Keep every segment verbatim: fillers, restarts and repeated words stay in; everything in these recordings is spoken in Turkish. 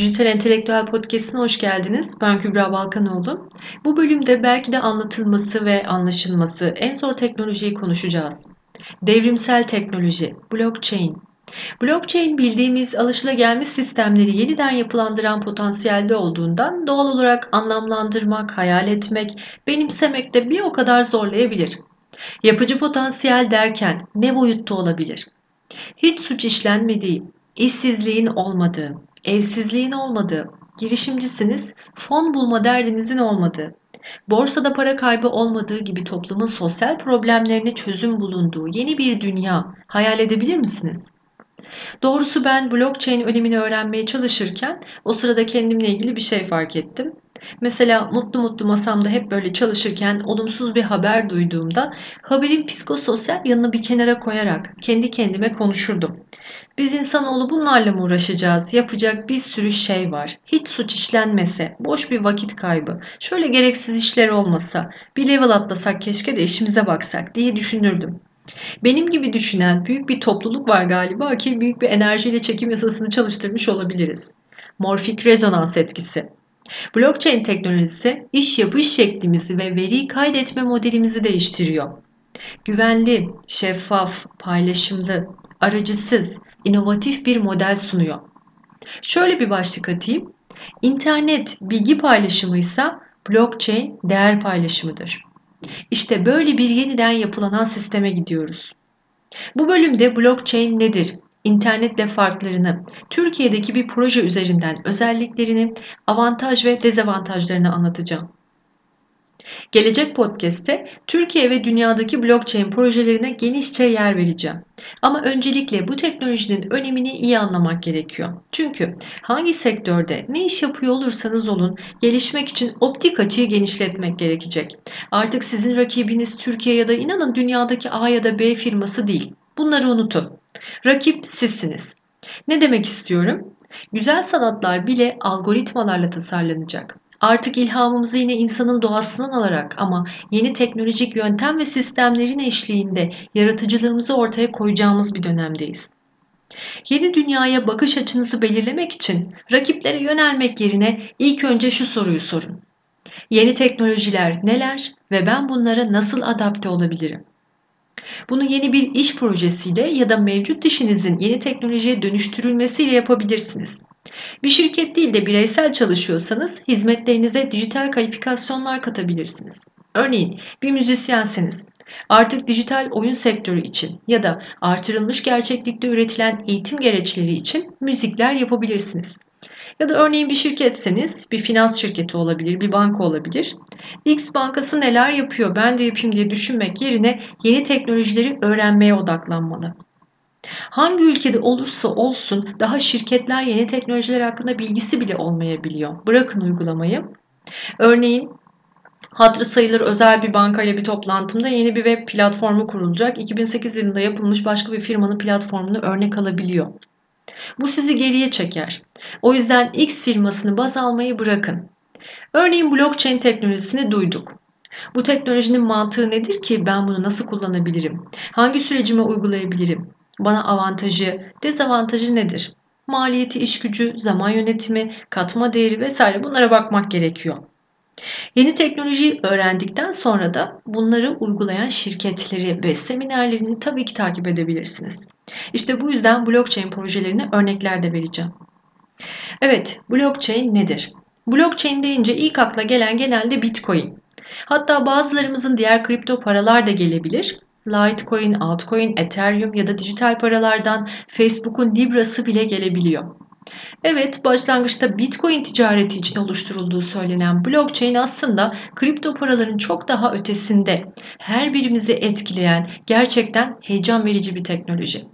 Dijital Entelektüel Podcast'ına hoş geldiniz. Ben Kübra Balkanoğlu. Bu bölümde belki de anlatılması ve anlaşılması en zor teknolojiyi konuşacağız. Devrimsel teknoloji, blockchain. Blockchain bildiğimiz alışılagelmiş sistemleri yeniden yapılandıran potansiyelde olduğundan doğal olarak anlamlandırmak, hayal etmek, benimsemek de bir o kadar zorlayabilir. Yapıcı potansiyel derken ne boyutta olabilir? Hiç suç işlenmediği, işsizliğin olmadığı, evsizliğin olmadığı, girişimcisiniz, fon bulma derdinizin olmadığı, borsada para kaybı olmadığı gibi toplumun sosyal problemlerine çözüm bulunduğu yeni bir dünya hayal edebilir misiniz? Doğrusu ben blockchain önemini öğrenmeye çalışırken o sırada kendimle ilgili bir şey fark ettim. Mesela mutlu mutlu masamda hep böyle çalışırken olumsuz bir haber duyduğumda haberin psikososyal yanını bir kenara koyarak kendi kendime konuşurdum. Biz insanoğlu bunlarla mı uğraşacağız? Yapacak bir sürü şey var. Hiç suç işlenmese, boş bir vakit kaybı, şöyle gereksiz işler olmasa, bir level atlasak keşke de işimize baksak diye düşünürdüm. Benim gibi düşünen büyük bir topluluk var galiba ki büyük bir enerjiyle çekim yasasını çalıştırmış olabiliriz. Morfik rezonans etkisi. Blockchain teknolojisi iş yapış şeklimizi ve veriyi kaydetme modelimizi değiştiriyor. Güvenli, şeffaf, paylaşımlı, aracısız, inovatif bir model sunuyor. Şöyle bir başlık atayım. İnternet bilgi paylaşımıysa blockchain değer paylaşımıdır. İşte böyle bir yeniden yapılanan sisteme gidiyoruz. Bu bölümde blockchain nedir? İnternetle farklarını, Türkiye'deki bir proje üzerinden özelliklerini, avantaj ve dezavantajlarını anlatacağım. Gelecek podcast'te Türkiye ve dünyadaki blockchain projelerine genişçe yer vereceğim. Ama öncelikle bu teknolojinin önemini iyi anlamak gerekiyor. Çünkü hangi sektörde ne iş yapıyor olursanız olun, gelişmek için optik açıyı genişletmek gerekecek. Artık sizin rakibiniz Türkiye ya da inanın dünyadaki A ya da B firması değil. Bunları unutun. Rakip sizsiniz. Ne demek istiyorum? Güzel sanatlar bile algoritmalarla tasarlanacak. Artık ilhamımızı yine insanın doğasından alarak ama yeni teknolojik yöntem ve sistemlerin eşliğinde yaratıcılığımızı ortaya koyacağımız bir dönemdeyiz. Yeni dünyaya bakış açınızı belirlemek için rakiplere yönelmek yerine ilk önce şu soruyu sorun. Yeni teknolojiler neler ve ben bunlara nasıl adapte olabilirim? Bunu yeni bir iş projesiyle ya da mevcut işinizin yeni teknolojiye dönüştürülmesiyle yapabilirsiniz. Bir şirket değil de bireysel çalışıyorsanız hizmetlerinize dijital kalifikasyonlar katabilirsiniz. Örneğin bir müzisyensiniz. Artık dijital oyun sektörü için ya da artırılmış gerçeklikte üretilen eğitim gereçleri için müzikler yapabilirsiniz. Ya da örneğin bir şirketseniz, bir finans şirketi olabilir, bir banka olabilir. X bankası neler yapıyor, ben de yapayım diye düşünmek yerine yeni teknolojileri öğrenmeye odaklanmalı. Hangi ülkede olursa olsun daha şirketler yeni teknolojiler hakkında bilgisi bile olmayabiliyor. Bırakın uygulamayı. Örneğin hatırı sayılır özel bir bankayla bir toplantımda yeni bir web platformu kurulacak. iki bin sekiz yılında yapılmış başka bir firmanın platformunu örnek alabiliyor. Bu sizi geriye çeker. O yüzden X firmasını baz almayı bırakın. Örneğin blockchain teknolojisini duyduk. Bu teknolojinin mantığı nedir ki ben bunu nasıl kullanabilirim? Hangi sürecime uygulayabilirim? Bana avantajı, dezavantajı nedir? Maliyeti, iş gücü, zaman yönetimi, katma değeri vesaire bunlara bakmak gerekiyor. Yeni teknolojiyi öğrendikten sonra da bunları uygulayan şirketleri ve seminerlerini tabii ki takip edebilirsiniz. İşte bu yüzden blockchain projelerine örnekler de vereceğim. Evet, blockchain nedir? Blockchain deyince ilk akla gelen genelde Bitcoin. Hatta bazılarımızın diğer kripto paralar da gelebilir. Litecoin, Altcoin, Ethereum ya da dijital paralardan Facebook'un Libra'sı bile gelebiliyor. Evet, başlangıçta Bitcoin ticareti için oluşturulduğu söylenen blockchain aslında kripto paraların çok daha ötesinde, her birimizi etkileyen gerçekten heyecan verici bir teknoloji.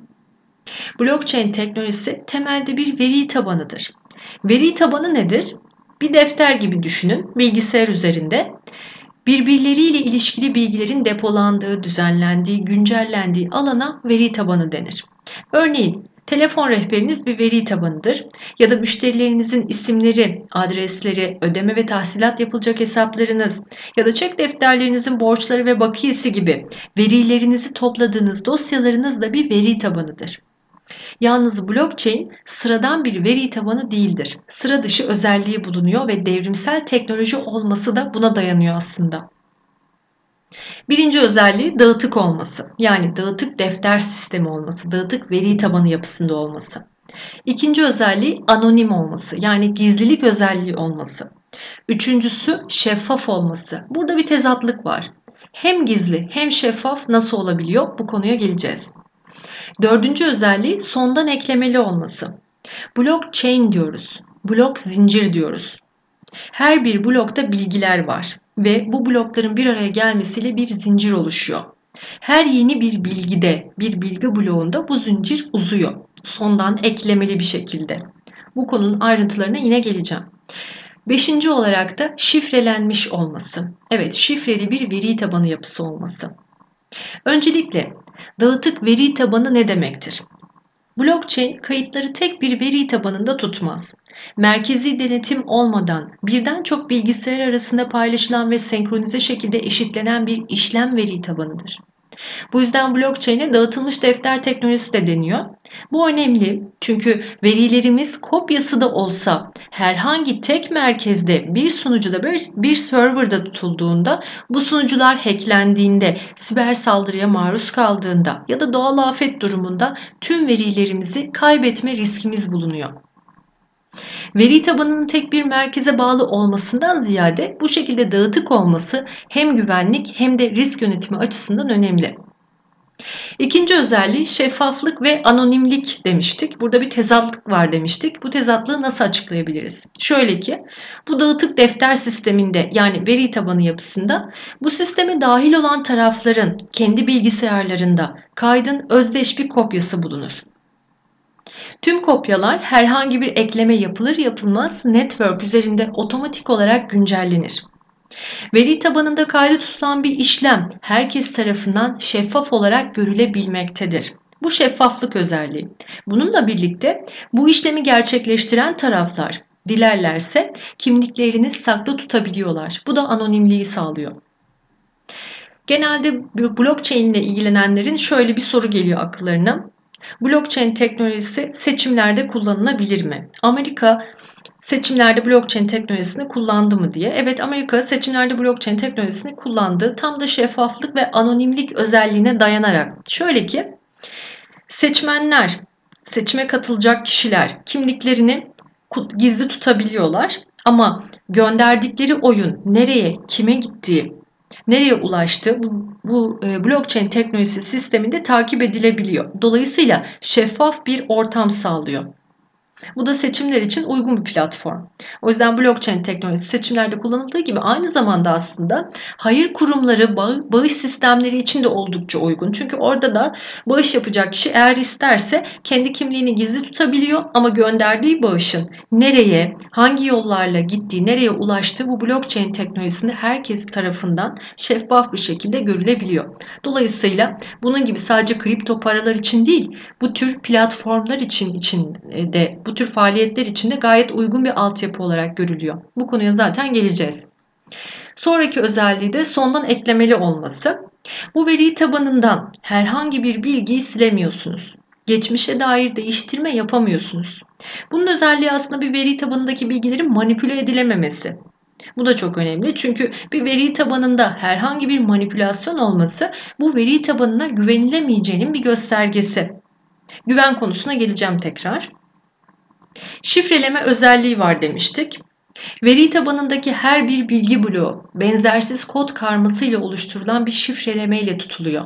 Blockchain teknolojisi temelde bir veri tabanıdır. Veri tabanı nedir? Bir defter gibi düşünün, bilgisayar üzerinde. Birbirleriyle ilişkili bilgilerin depolandığı, düzenlendiği, güncellendiği alana veri tabanı denir. Örneğin, telefon rehberiniz bir veri tabanıdır ya da müşterilerinizin isimleri, adresleri, ödeme ve tahsilat yapılacak hesaplarınız ya da çek defterlerinizin borçları ve bakiyesi gibi verilerinizi topladığınız dosyalarınız da bir veri tabanıdır. Yalnız blockchain sıradan bir veri tabanı değildir. Sıra dışı özelliği bulunuyor ve devrimsel teknoloji olması da buna dayanıyor aslında. Birinci özelliği dağıtık olması. Yani dağıtık defter sistemi olması, dağıtık veri tabanı yapısında olması. İkinci özelliği anonim olması. Yani gizlilik özelliği olması. Üçüncüsü şeffaf olması. Burada bir tezatlık var. Hem gizli hem şeffaf nasıl olabiliyor? Bu konuya geleceğiz. Dördüncü özelliği sondan eklemeli olması. Blockchain diyoruz. Blok zincir diyoruz. Her bir blokta bilgiler var ve bu blokların bir araya gelmesiyle bir zincir oluşuyor. Her yeni bir bilgide, bir bilgi bloğunda bu zincir uzuyor. Sondan eklemeli bir şekilde. Bu konunun ayrıntılarına yine geleceğim. Beşinci olarak da şifrelenmiş olması. Evet, şifreli bir veri tabanı yapısı olması. Öncelikle dağıtık veri tabanı ne demektir? Blockchain kayıtları tek bir veri tabanında tutmaz. Merkezi denetim olmadan birden çok bilgisayar arasında paylaşılan ve senkronize şekilde eşitlenen bir işlem veri tabanıdır. Bu yüzden blockchain'e dağıtılmış defter teknolojisi de deniyor. Bu önemli çünkü verilerimiz kopyası da olsa herhangi tek merkezde bir sunucuda bir serverda tutulduğunda, bu sunucular hacklendiğinde, siber saldırıya maruz kaldığında ya da doğal afet durumunda tüm verilerimizi kaybetme riskimiz bulunuyor. Veri tabanının tek bir merkeze bağlı olmasından ziyade bu şekilde dağıtık olması hem güvenlik hem de risk yönetimi açısından önemli. İkinci özelliği şeffaflık ve anonimlik demiştik. Burada bir tezatlık var demiştik. Bu tezatlığı nasıl açıklayabiliriz? Şöyle ki, bu dağıtık defter sisteminde, yani veri tabanı yapısında, bu sisteme dahil olan tarafların kendi bilgisayarlarında kaydın özdeş bir kopyası bulunur. Tüm kopyalar herhangi bir ekleme yapılır yapılmaz network üzerinde otomatik olarak güncellenir. Veri tabanında kaydı tutulan bir işlem herkes tarafından şeffaf olarak görülebilmektedir. Bu şeffaflık özelliği. Bununla birlikte bu işlemi gerçekleştiren taraflar dilerlerse kimliklerini saklı tutabiliyorlar. Bu da anonimliği sağlıyor. Genelde blockchain ile ilgilenenlerin şöyle bir soru geliyor akıllarına. Blockchain teknolojisi seçimlerde kullanılabilir mi? Amerika seçimlerde blockchain teknolojisini kullandı mı diye. Evet, Amerika seçimlerde blockchain teknolojisini kullandı. Tam da şeffaflık ve anonimlik özelliğine dayanarak. Şöyle ki, seçmenler, seçime katılacak kişiler kimliklerini gizli tutabiliyorlar. Ama gönderdikleri oyun nereye, kime gittiği, nereye ulaştı bu, bu e, blockchain teknolojisi sisteminde takip edilebiliyor. Dolayısıyla şeffaf bir ortam sağlıyor. Bu da seçimler için uygun bir platform. O yüzden blockchain teknolojisi seçimlerde kullanıldığı gibi aynı zamanda aslında hayır kurumları, bağ, bağış sistemleri için de oldukça uygun. Çünkü orada da bağış yapacak kişi eğer isterse kendi kimliğini gizli tutabiliyor ama gönderdiği bağışın nereye, hangi yollarla gittiği, nereye ulaştığı bu blockchain teknolojisinde herkes tarafından şeffaf bir şekilde görülebiliyor. Dolayısıyla bunun gibi sadece kripto paralar için değil, bu tür platformlar için, için de bu tür faaliyetler için de gayet uygun bir altyapı olarak görülüyor. Bu konuya zaten geleceğiz. Sonraki özelliği de sondan eklemeli olması. Bu veri tabanından herhangi bir bilgiyi silemiyorsunuz. Geçmişe dair değiştirme yapamıyorsunuz. Bunun özelliği aslında bir veri tabanındaki bilgilerin manipüle edilememesi. Bu da çok önemli çünkü bir veri tabanında herhangi bir manipülasyon olması bu veri tabanına güvenilemeyeceğinin bir göstergesi. Güven konusuna geleceğim tekrar. Şifreleme özelliği var demiştik. Veri tabanındaki her bir bilgi bloğu benzersiz kod karmasıyla oluşturulan bir şifreleme ile tutuluyor.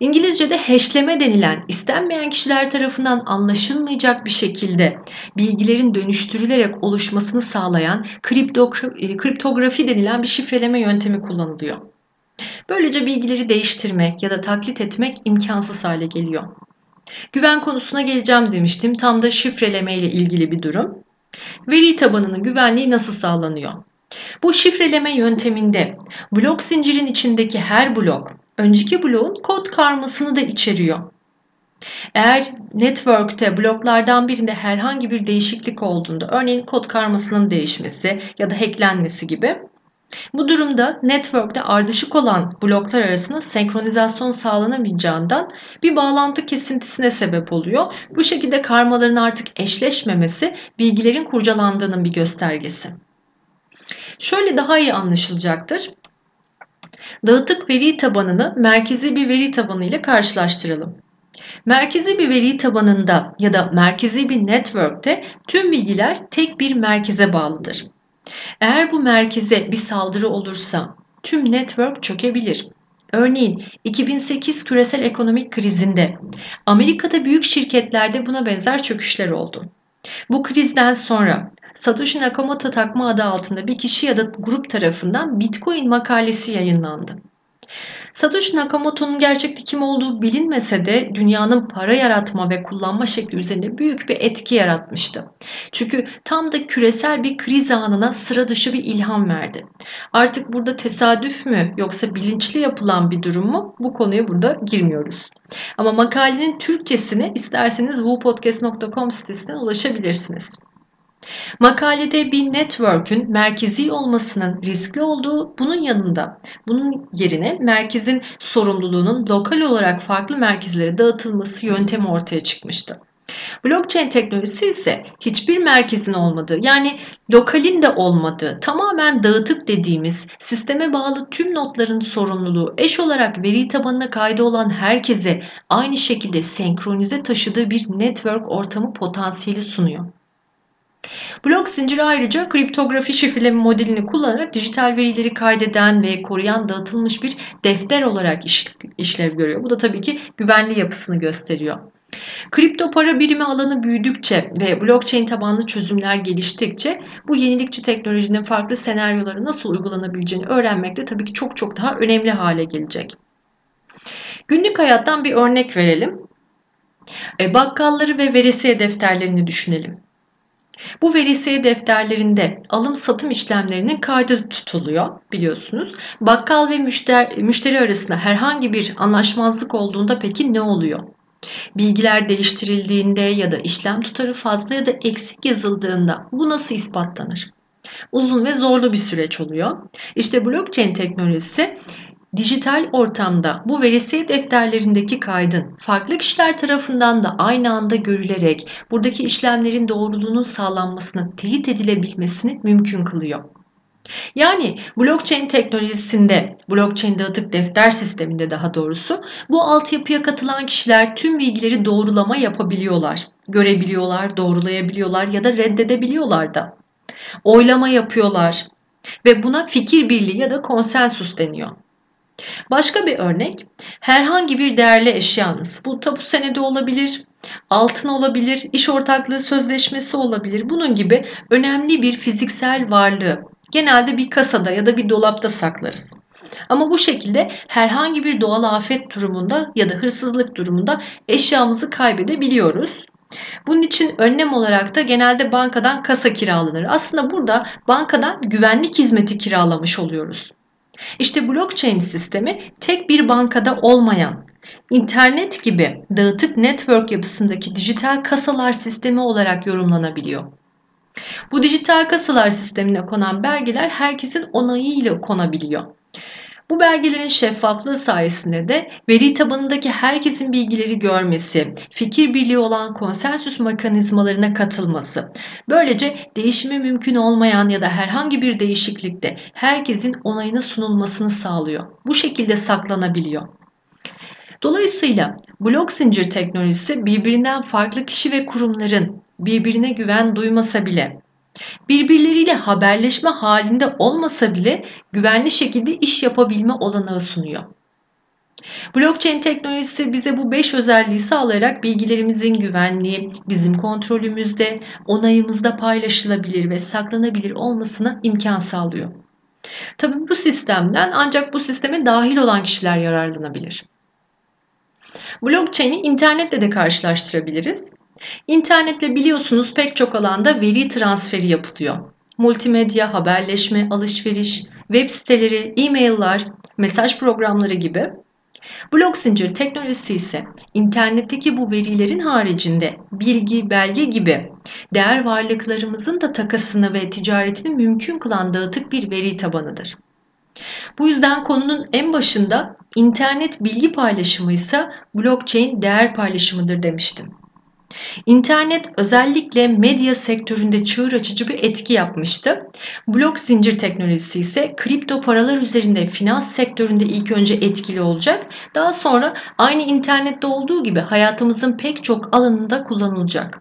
İngilizce'de hashleme denilen istenmeyen kişiler tarafından anlaşılmayacak bir şekilde bilgilerin dönüştürülerek oluşmasını sağlayan kriptografi denilen bir şifreleme yöntemi kullanılıyor. Böylece bilgileri değiştirmek ya da taklit etmek imkansız hale geliyor. Güven konusuna geleceğim demiştim. Tam da şifreleme ile ilgili bir durum. Veri tabanının güvenliği nasıl sağlanıyor? Bu şifreleme yönteminde blok zincirin içindeki her blok, önceki bloğun kod karmasını da içeriyor. Eğer network'te bloklardan birinde herhangi bir değişiklik olduğunda, örneğin kod karmasının değişmesi ya da hacklenmesi gibi, Bu durumda network'te ardışık olan bloklar arasında senkronizasyon sağlanamayacağından bir bağlantı kesintisine sebep oluyor. Bu şekilde karmaların artık eşleşmemesi bilgilerin kurcalandığının bir göstergesi. Şöyle daha iyi anlaşılacaktır. Dağıtık veri tabanını merkezi bir veri tabanı ile karşılaştıralım. Merkezi bir veri tabanında ya da merkezi bir network'te tüm bilgiler tek bir merkeze bağlıdır. Eğer bu merkeze bir saldırı olursa tüm network çökebilir. Örneğin iki bin sekiz küresel ekonomik krizinde Amerika'da büyük şirketlerde buna benzer çöküşler oldu. Bu krizden sonra Satoshi Nakamoto takma adı altında bir kişi ya da grup tarafından Bitcoin makalesi yayınlandı. Satoshi Nakamoto'nun gerçekte kim olduğu bilinmese de dünyanın para yaratma ve kullanma şekli üzerinde büyük bir etki yaratmıştı. Çünkü tam da küresel bir kriz anına sıra dışı bir ilham verdi. Artık burada tesadüf mü yoksa bilinçli yapılan bir durum mu? Bu konuya burada girmiyoruz. Ama makalenin Türkçesine isterseniz wupodcast nokta com sitesinden ulaşabilirsiniz. Makalede bir network'ün merkezi olmasının riskli olduğu, bunun yanında bunun yerine merkezin sorumluluğunun lokal olarak farklı merkezlere dağıtılması yöntemi ortaya çıkmıştı. Blockchain teknolojisi ise hiçbir merkezin olmadığı, yani lokalin de olmadığı, tamamen dağıtık dediğimiz sisteme bağlı tüm notların sorumluluğu eş olarak veri tabanına kaydı olan herkese aynı şekilde senkronize taşıdığı bir network ortamı potansiyeli sunuyor. Blok zinciri ayrıca kriptografi şifreleme modelini kullanarak dijital verileri kaydeden ve koruyan dağıtılmış bir defter olarak iş, işlev görüyor. Bu da tabii ki güvenli yapısını gösteriyor. Kripto para birimi alanı büyüdükçe ve blockchain tabanlı çözümler geliştikçe bu yenilikçi teknolojinin farklı senaryolara nasıl uygulanabileceğini öğrenmek de tabii ki çok çok daha önemli hale gelecek. Günlük hayattan bir örnek verelim. E, bakkalları ve veresiye defterlerini düşünelim. Bu verisiye defterlerinde alım-satım işlemlerinin kaydı tutuluyor biliyorsunuz. Bakkal ve müşteri, müşteri arasında herhangi bir anlaşmazlık olduğunda peki ne oluyor? Bilgiler değiştirildiğinde ya da işlem tutarı fazla ya da eksik yazıldığında bu nasıl ispatlanır? Uzun ve zorlu bir süreç oluyor. İşte blockchain teknolojisi dijital ortamda bu verisiye defterlerindeki kaydın farklı kişiler tarafından da aynı anda görülerek buradaki işlemlerin doğruluğunun sağlanmasını, teyit edilebilmesini mümkün kılıyor. Yani blockchain teknolojisinde, blockchain dağıtık defter sisteminde daha doğrusu bu altyapıya katılan kişiler tüm bilgileri doğrulama yapabiliyorlar, görebiliyorlar, doğrulayabiliyorlar ya da reddedebiliyorlar da. Oylama yapıyorlar ve buna fikir birliği ya da konsensus deniyor. Başka bir örnek, herhangi bir değerli eşyanız, bu tapu senedi olabilir, altın olabilir, iş ortaklığı sözleşmesi olabilir, bunun gibi önemli bir fiziksel varlığı genelde bir kasada ya da bir dolapta saklarız. Ama bu şekilde herhangi bir doğal afet durumunda ya da hırsızlık durumunda eşyamızı kaybedebiliyoruz. Bunun için önlem olarak da genelde bankadan kasa kiralanır. Aslında burada bankadan güvenlik hizmeti kiralamış oluyoruz. İşte blockchain sistemi tek bir bankada olmayan, internet gibi dağıtık network yapısındaki dijital kasalar sistemi olarak yorumlanabiliyor. Bu dijital kasalar sistemine konan belgeler herkesin onayıyla konabiliyor. Bu belgelerin şeffaflığı sayesinde de veri tabanındaki herkesin bilgileri görmesi, fikir birliği olan konsensüs mekanizmalarına katılması, böylece değişimi mümkün olmayan ya da herhangi bir değişiklikte herkesin onayına sunulmasını sağlıyor. Bu şekilde saklanabiliyor. Dolayısıyla blok zincir teknolojisi birbirinden farklı kişi ve kurumların birbirine güven duymasa bile, birbirleriyle haberleşme halinde olmasa bile güvenli şekilde iş yapabilme olanağı sunuyor. Blockchain teknolojisi bize bu beş özelliği sağlayarak bilgilerimizin güvenliği, bizim kontrolümüzde, onayımızda paylaşılabilir ve saklanabilir olmasına imkan sağlıyor. Tabii bu sistemden ancak bu sisteme dahil olan kişiler yararlanabilir. Blockchain'i internetle de karşılaştırabiliriz. İnternetle biliyorsunuz pek çok alanda veri transferi yapılıyor. Multimedya, haberleşme, alışveriş, web siteleri, e-mailler, mesaj programları gibi. Blok zinciri teknolojisi ise internetteki bu verilerin haricinde bilgi, belge gibi değer varlıklarımızın da takasını ve ticaretini mümkün kılan dağıtık bir veri tabanıdır. Bu yüzden konunun en başında internet bilgi paylaşımı ise blockchain değer paylaşımıdır demiştim. İnternet özellikle medya sektöründe çığır açıcı bir etki yapmıştı. Blok zincir teknolojisi ise kripto paralar üzerinde finans sektöründe ilk önce etkili olacak. Daha sonra aynı internette olduğu gibi hayatımızın pek çok alanında kullanılacak.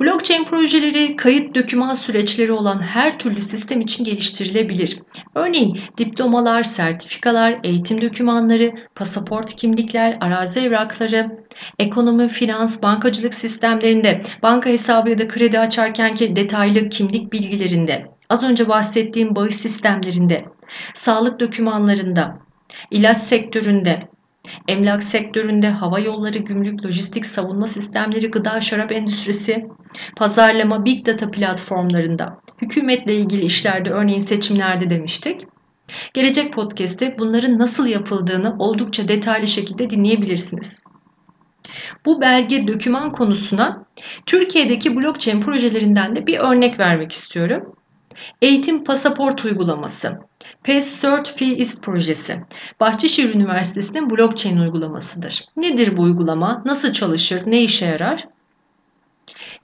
Blockchain projeleri kayıt döküman süreçleri olan her türlü sistem için geliştirilebilir. Örneğin diplomalar, sertifikalar, eğitim dökümanları, pasaport, kimlikler, arazi evrakları, ekonomi, finans, bankacılık sistemlerinde, banka hesabı ya da kredi açarkenki detaylı kimlik bilgilerinde, az önce bahsettiğim bahis sistemlerinde, sağlık dökümanlarında, ilaç sektöründe, emlak sektöründe, hava yolları, gümrük, lojistik, savunma sistemleri, gıda, şarap endüstrisi, pazarlama, big data platformlarında, hükümetle ilgili işlerde, örneğin seçimlerde demiştik. Gelecek podcast'te bunların nasıl yapıldığını oldukça detaylı şekilde dinleyebilirsiniz. Bu belge döküman konusuna Türkiye'deki blockchain projelerinden de bir örnek vermek istiyorum. Eğitim pasaport uygulaması, P E S CertiFi İST projesi, Bahçeşehir Üniversitesi'nin blockchain uygulamasıdır. Nedir bu uygulama, nasıl çalışır, ne işe yarar?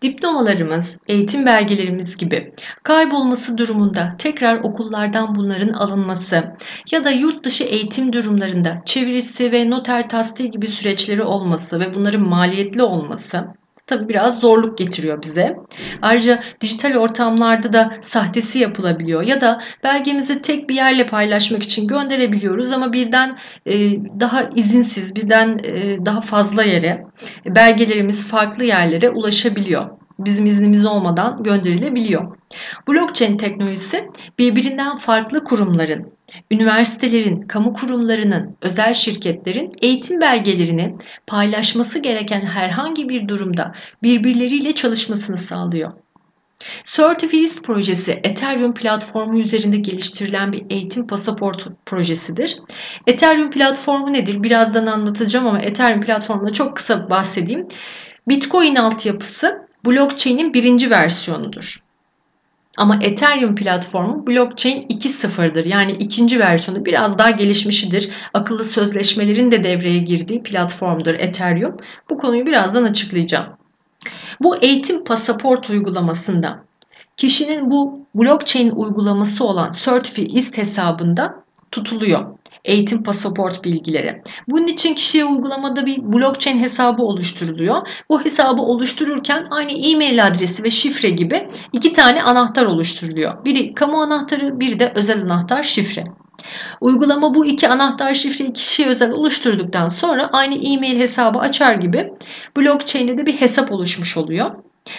Diplomalarımız, eğitim belgelerimiz gibi kaybolması durumunda tekrar okullardan bunların alınması ya da yurt dışı eğitim durumlarında çevirisi ve noter tasdiği gibi süreçleri olması ve bunların maliyetli olması tabii biraz zorluk getiriyor bize. Ayrıca dijital ortamlarda da sahtesi yapılabiliyor ya da belgemizi tek bir yerle paylaşmak için gönderebiliyoruz ama birden daha izinsiz, birden daha fazla yere, belgelerimiz farklı yerlere ulaşabiliyor. Bizim iznimiz olmadan gönderilebiliyor. Blockchain teknolojisi birbirinden farklı kurumların, üniversitelerin, kamu kurumlarının, özel şirketlerin eğitim belgelerini paylaşması gereken herhangi bir durumda birbirleriyle çalışmasını sağlıyor. CertiFi İST projesi Ethereum platformu üzerinde geliştirilen bir eğitim pasaportu projesidir. Ethereum platformu nedir? Birazdan anlatacağım ama Ethereum platformuna çok kısa bahsedeyim. Bitcoin altyapısı blockchain'in birinci versiyonudur. Ama Ethereum platformu blockchain iki nokta sıfır'dır. Yani ikinci versiyonu biraz daha gelişmişidir. Akıllı sözleşmelerin de devreye girdiği platformdur Ethereum. Bu konuyu birazdan açıklayacağım. Bu eğitim pasaport uygulamasında kişinin bu blockchain uygulaması olan CertiFi İST hesabında tutuluyor eğitim pasaport bilgileri. Bunun için kişiye uygulamada bir blockchain hesabı oluşturuluyor. Bu hesabı oluştururken aynı e-mail adresi ve şifre gibi iki tane anahtar oluşturuluyor. Biri kamu anahtarı, biri de özel anahtar şifre. Uygulama bu iki anahtar şifreyi kişiye özel oluşturduktan sonra aynı e-mail hesabı açar gibi blockchain'de de bir hesap oluşmuş oluyor.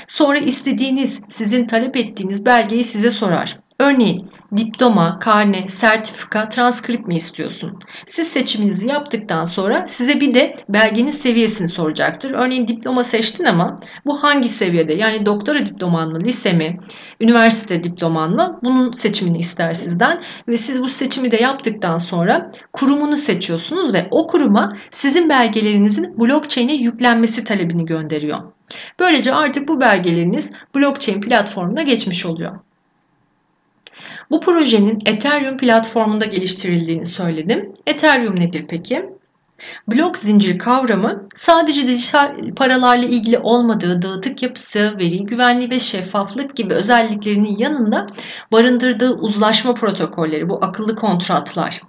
Sonra istediğiniz, sizin talep ettiğiniz belgeyi size sorar. Örneğin diploma, karne, sertifika, transkript mi istiyorsun? Siz seçiminizi yaptıktan sonra size bir de belgenin seviyesini soracaktır. Örneğin diploma seçtin ama bu hangi seviyede? Yani doktora diploman mı, lise mi, üniversite diploman mı? Bunun seçimini ister sizden ve siz bu seçimi de yaptıktan sonra kurumunu seçiyorsunuz ve o kuruma sizin belgelerinizin blockchain'e yüklenmesi talebini gönderiyor. Böylece artık bu belgeleriniz blockchain platformuna geçmiş oluyor. Bu projenin Ethereum platformunda geliştirildiğini söyledim. Ethereum nedir peki? Blok zincir kavramı sadece dijital paralarla ilgili olmadığı dağıtık yapısı, veri güvenliği ve şeffaflık gibi özelliklerinin yanında barındırdığı uzlaşma protokolleri, bu akıllı kontratlar,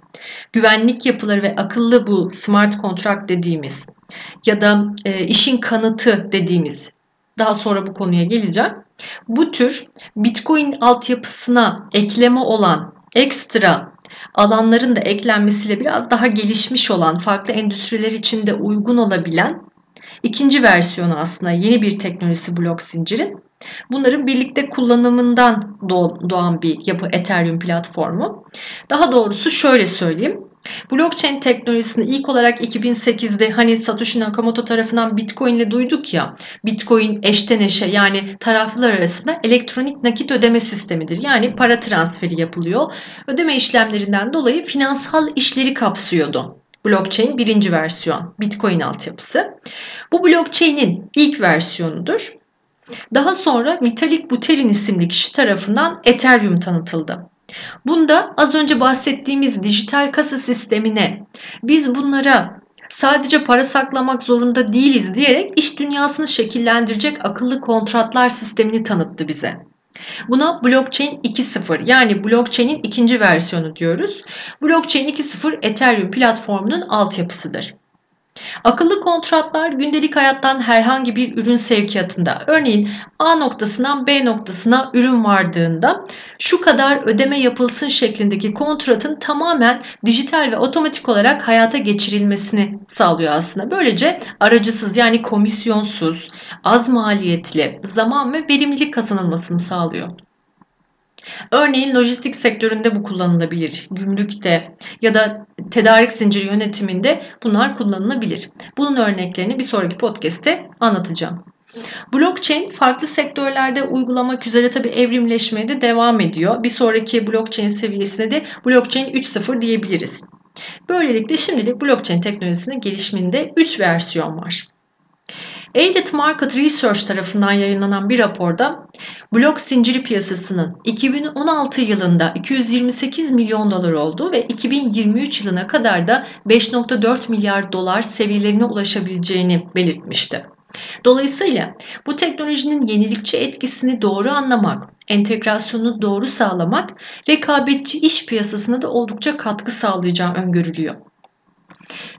güvenlik yapıları ve akıllı bu smart contract dediğimiz ya da e, işin kanıtı dediğimiz, daha sonra bu konuya geleceğim. Bu tür Bitcoin altyapısına ekleme olan ekstra alanların da eklenmesiyle biraz daha gelişmiş olan, farklı endüstriler için de uygun olabilen ikinci versiyonu aslında yeni bir teknolojisi blok zincirin. Bunların birlikte kullanımından doğan bir yapı Ethereum platformu. Daha doğrusu şöyle söyleyeyim. Blockchain teknolojisini ilk olarak iki bin sekiz'de hani Satoshi Nakamoto tarafından Bitcoin ile duyduk ya, Bitcoin eşten eşe yani taraflar arasında elektronik nakit ödeme sistemidir. Yani para transferi yapılıyor. Ödeme işlemlerinden dolayı finansal işleri kapsıyordu. Blockchain birinci versiyon, Bitcoin altyapısı. Bu blockchain'in ilk versiyonudur. Daha sonra Vitalik Buterin isimli kişi tarafından Ethereum tanıtıldı. Bunda az önce bahsettiğimiz dijital kasa sistemine biz bunlara sadece para saklamak zorunda değiliz diyerek iş dünyasını şekillendirecek akıllı kontratlar sistemini tanıttı bize. Buna Blockchain iki nokta sıfır yani Blockchain'in ikinci versiyonu diyoruz. Blockchain iki nokta sıfır Ethereum platformunun altyapısıdır. Akıllı kontratlar gündelik hayattan herhangi bir ürün sevkiyatında, örneğin A noktasından B noktasına ürün vardığında şu kadar ödeme yapılsın şeklindeki kontratın tamamen dijital ve otomatik olarak hayata geçirilmesini sağlıyor aslında. Böylece aracısız yani komisyonsuz, az maliyetli, zaman ve verimlilik kazanılmasını sağlıyor. Örneğin lojistik sektöründe bu kullanılabilir, gümrükte ya da tedarik zinciri yönetiminde bunlar kullanılabilir. Bunun örneklerini bir sonraki podcast'te anlatacağım. Blockchain farklı sektörlerde uygulamak üzere tabii evrimleşmeye de devam ediyor. Bir sonraki blockchain seviyesine de blockchain üç nokta sıfır diyebiliriz. Böylelikle şimdilik blockchain teknolojisinin gelişiminde üç versiyon var. Elite Market Research tarafından yayınlanan bir raporda blok zinciri piyasasının iki bin on altı yılında iki yüz yirmi sekiz milyon dolar olduğu ve iki bin yirmi üç yılına kadar da beş nokta dört milyar dolar seviyelerine ulaşabileceğini belirtmişti. Dolayısıyla bu teknolojinin yenilikçi etkisini doğru anlamak, entegrasyonunu doğru sağlamak, rekabetçi iş piyasasına da oldukça katkı sağlayacağı öngörülüyor.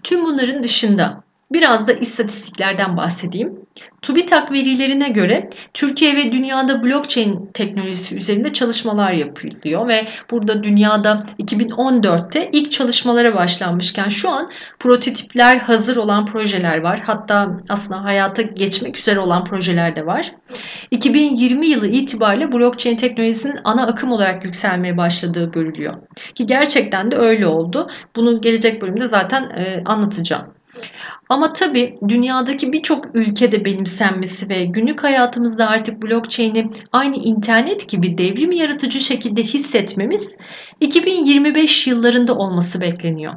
Tüm bunların dışında biraz da istatistiklerden bahsedeyim. TÜBİTAK verilerine göre Türkiye ve dünyada blockchain teknolojisi üzerinde çalışmalar yapılıyor ve burada dünyada iki bin on dörtte ilk çalışmalara başlanmışken şu an prototipler hazır olan projeler var. Hatta aslında hayata geçmek üzere olan projeler de var. iki bin yirmi yılı itibariyle blockchain teknolojisinin ana akım olarak yükselmeye başladığı görülüyor. Ki gerçekten de öyle oldu. Bunu gelecek bölümde zaten anlatacağım. Ama tabii dünyadaki birçok ülkede benimsenmesi ve günlük hayatımızda artık blockchain'i aynı internet gibi devrim yaratıcı şekilde hissetmemiz iki bin yirmi beş yıllarında olması bekleniyor.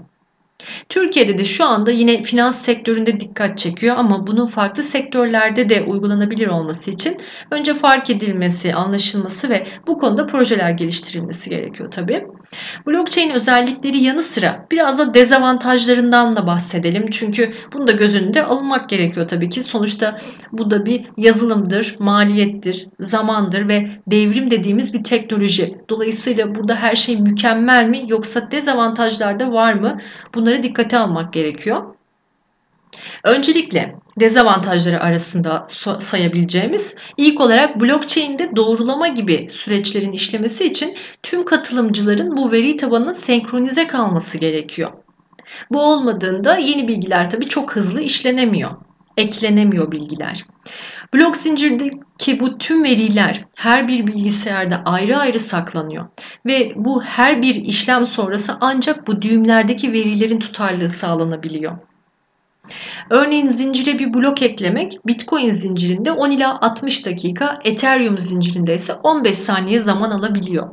Türkiye'de de şu anda yine finans sektöründe dikkat çekiyor ama bunun farklı sektörlerde de uygulanabilir olması için önce fark edilmesi, anlaşılması ve bu konuda projeler geliştirilmesi gerekiyor tabii. Blockchain özellikleri yanı sıra biraz da dezavantajlarından da bahsedelim. Çünkü bunu da göz önünde alınmak gerekiyor tabii ki. Sonuçta bu da bir yazılımdır, maliyettir, zamandır ve devrim dediğimiz bir teknoloji. Dolayısıyla burada her şey mükemmel mi yoksa dezavantajlar da var mı? Bunları dikkate almak gerekiyor. Öncelikle dezavantajları arasında sayabileceğimiz ilk olarak blockchain'de doğrulama gibi süreçlerin işlemesi için tüm katılımcıların bu veri tabanının senkronize kalması gerekiyor. Bu olmadığında yeni bilgiler tabii çok hızlı işlenemiyor, eklenemiyor bilgiler. Blok zincirdeki bu tüm veriler her bir bilgisayarda ayrı ayrı saklanıyor ve bu her bir işlem sonrası ancak bu düğümlerdeki verilerin tutarlılığı sağlanabiliyor. Örneğin zincire bir blok eklemek Bitcoin zincirinde on ila altmış dakika, Ethereum zincirinde ise on beş saniye zaman alabiliyor.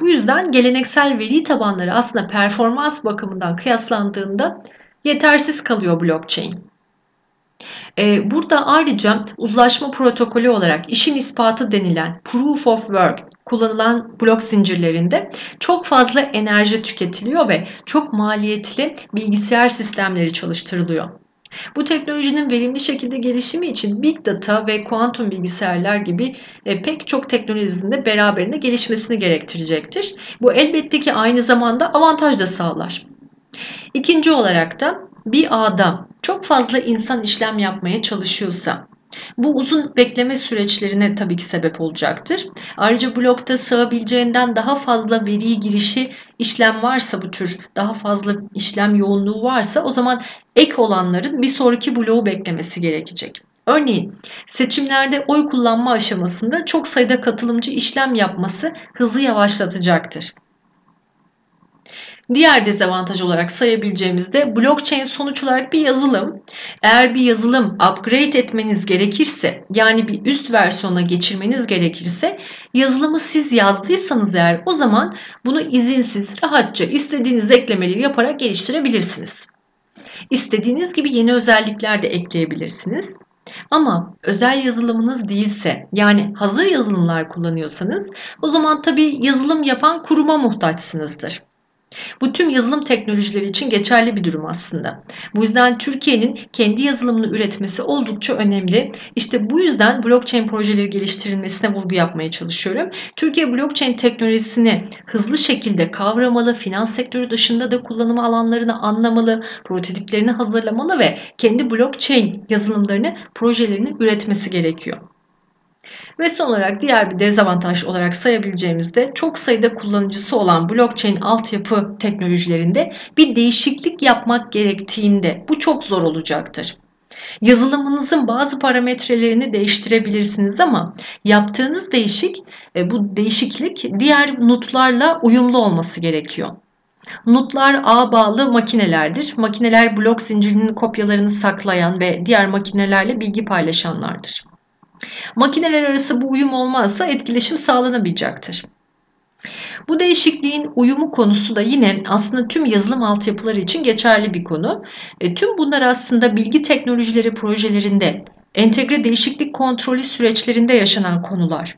Bu yüzden geleneksel veri tabanları aslında performans bakımından kıyaslandığında yetersiz kalıyor blockchain. Burada ayrıca uzlaşma protokolü olarak işin ispatı denilen proof of work kullanılan blok zincirlerinde çok fazla enerji tüketiliyor ve çok maliyetli bilgisayar sistemleri çalıştırılıyor. Bu teknolojinin verimli şekilde gelişimi için big data ve kuantum bilgisayarlar gibi pek çok teknolojinin de beraberinde gelişmesini gerektirecektir. Bu elbette ki aynı zamanda avantaj da sağlar. İkinci olarak da bir adam çok fazla insan işlem yapmaya çalışıyorsa bu uzun bekleme süreçlerine tabii ki sebep olacaktır. Ayrıca blokta sığabileceğinden daha fazla veri girişi işlem varsa bu tür daha fazla işlem yoğunluğu varsa o zaman ek olanların bir sonraki bloğu beklemesi gerekecek. Örneğin seçimlerde oy kullanma aşamasında çok sayıda katılımcı işlem yapması hızı yavaşlatacaktır. Diğer dezavantaj olarak sayabileceğimiz de blockchain sonuç olarak bir yazılım. Eğer bir yazılım upgrade etmeniz gerekirse, yani bir üst versiyona geçirmeniz gerekirse, yazılımı siz yazdıysanız eğer, o zaman bunu izinsiz, rahatça istediğiniz eklemeleri yaparak geliştirebilirsiniz. İstediğiniz gibi yeni özellikler de ekleyebilirsiniz. Ama özel yazılımınız değilse, yani hazır yazılımlar kullanıyorsanız, o zaman tabii yazılım yapan kuruma muhtaçsınızdır. Bu tüm yazılım teknolojileri için geçerli bir durum aslında. Bu yüzden Türkiye'nin kendi yazılımını üretmesi oldukça önemli. İşte bu yüzden blockchain projeleri geliştirilmesine vurgu yapmaya çalışıyorum. Türkiye blockchain teknolojisini hızlı şekilde kavramalı, finans sektörü dışında da kullanım alanlarını anlamalı, prototiplerini hazırlamalı ve kendi blockchain yazılımlarını, projelerini üretmesi gerekiyor. Ve son olarak diğer bir dezavantaj olarak sayabileceğimiz de çok sayıda kullanıcısı olan blockchain altyapı teknolojilerinde bir değişiklik yapmak gerektiğinde bu çok zor olacaktır. Yazılımınızın bazı parametrelerini değiştirebilirsiniz ama yaptığınız değişik bu değişiklik diğer nutlarla uyumlu olması gerekiyor. Nutlar ağa bağlı makinelerdir. Makineler blok zincirinin kopyalarını saklayan ve diğer makinelerle bilgi paylaşanlardır. Makineler arası bu uyum olmazsa etkileşim sağlanamayacaktır. Bu değişikliğin uyumu konusu da yine aslında tüm yazılım altyapıları için geçerli bir konu. E, tüm bunlar aslında bilgi teknolojileri projelerinde, entegre değişiklik kontrolü süreçlerinde yaşanan konular.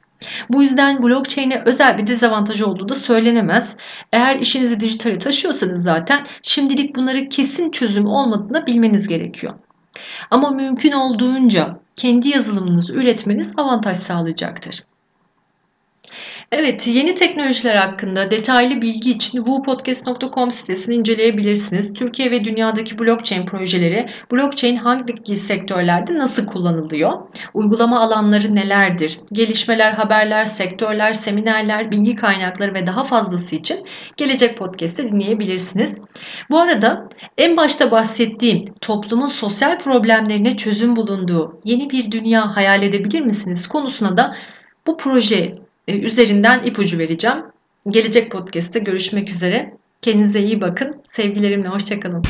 Bu yüzden blockchain'e özel bir dezavantaj olduğu da söylenemez. Eğer işinizi dijitale taşıyorsanız zaten şimdilik bunları kesin çözüm olmadığını bilmeniz gerekiyor. Ama mümkün olduğunca kendi yazılımınızı üretmeniz avantaj sağlayacaktır. Evet, yeni teknolojiler hakkında detaylı bilgi için bu podcast nokta com sitesini inceleyebilirsiniz. Türkiye ve dünyadaki blockchain projeleri, blockchain hangi sektörlerde nasıl kullanılıyor, uygulama alanları nelerdir, gelişmeler, haberler, sektörler, seminerler, bilgi kaynakları ve daha fazlası için gelecek podcast'te dinleyebilirsiniz. Bu arada en başta bahsettiğim toplumun sosyal problemlerine çözüm bulunduğu yeni bir dünya hayal edebilir misiniz konusuna da bu proje üzerinden ipucu vereceğim. Gelecek podcast'te görüşmek üzere. Kendinize iyi bakın. Sevgilerimle hoşça kalın.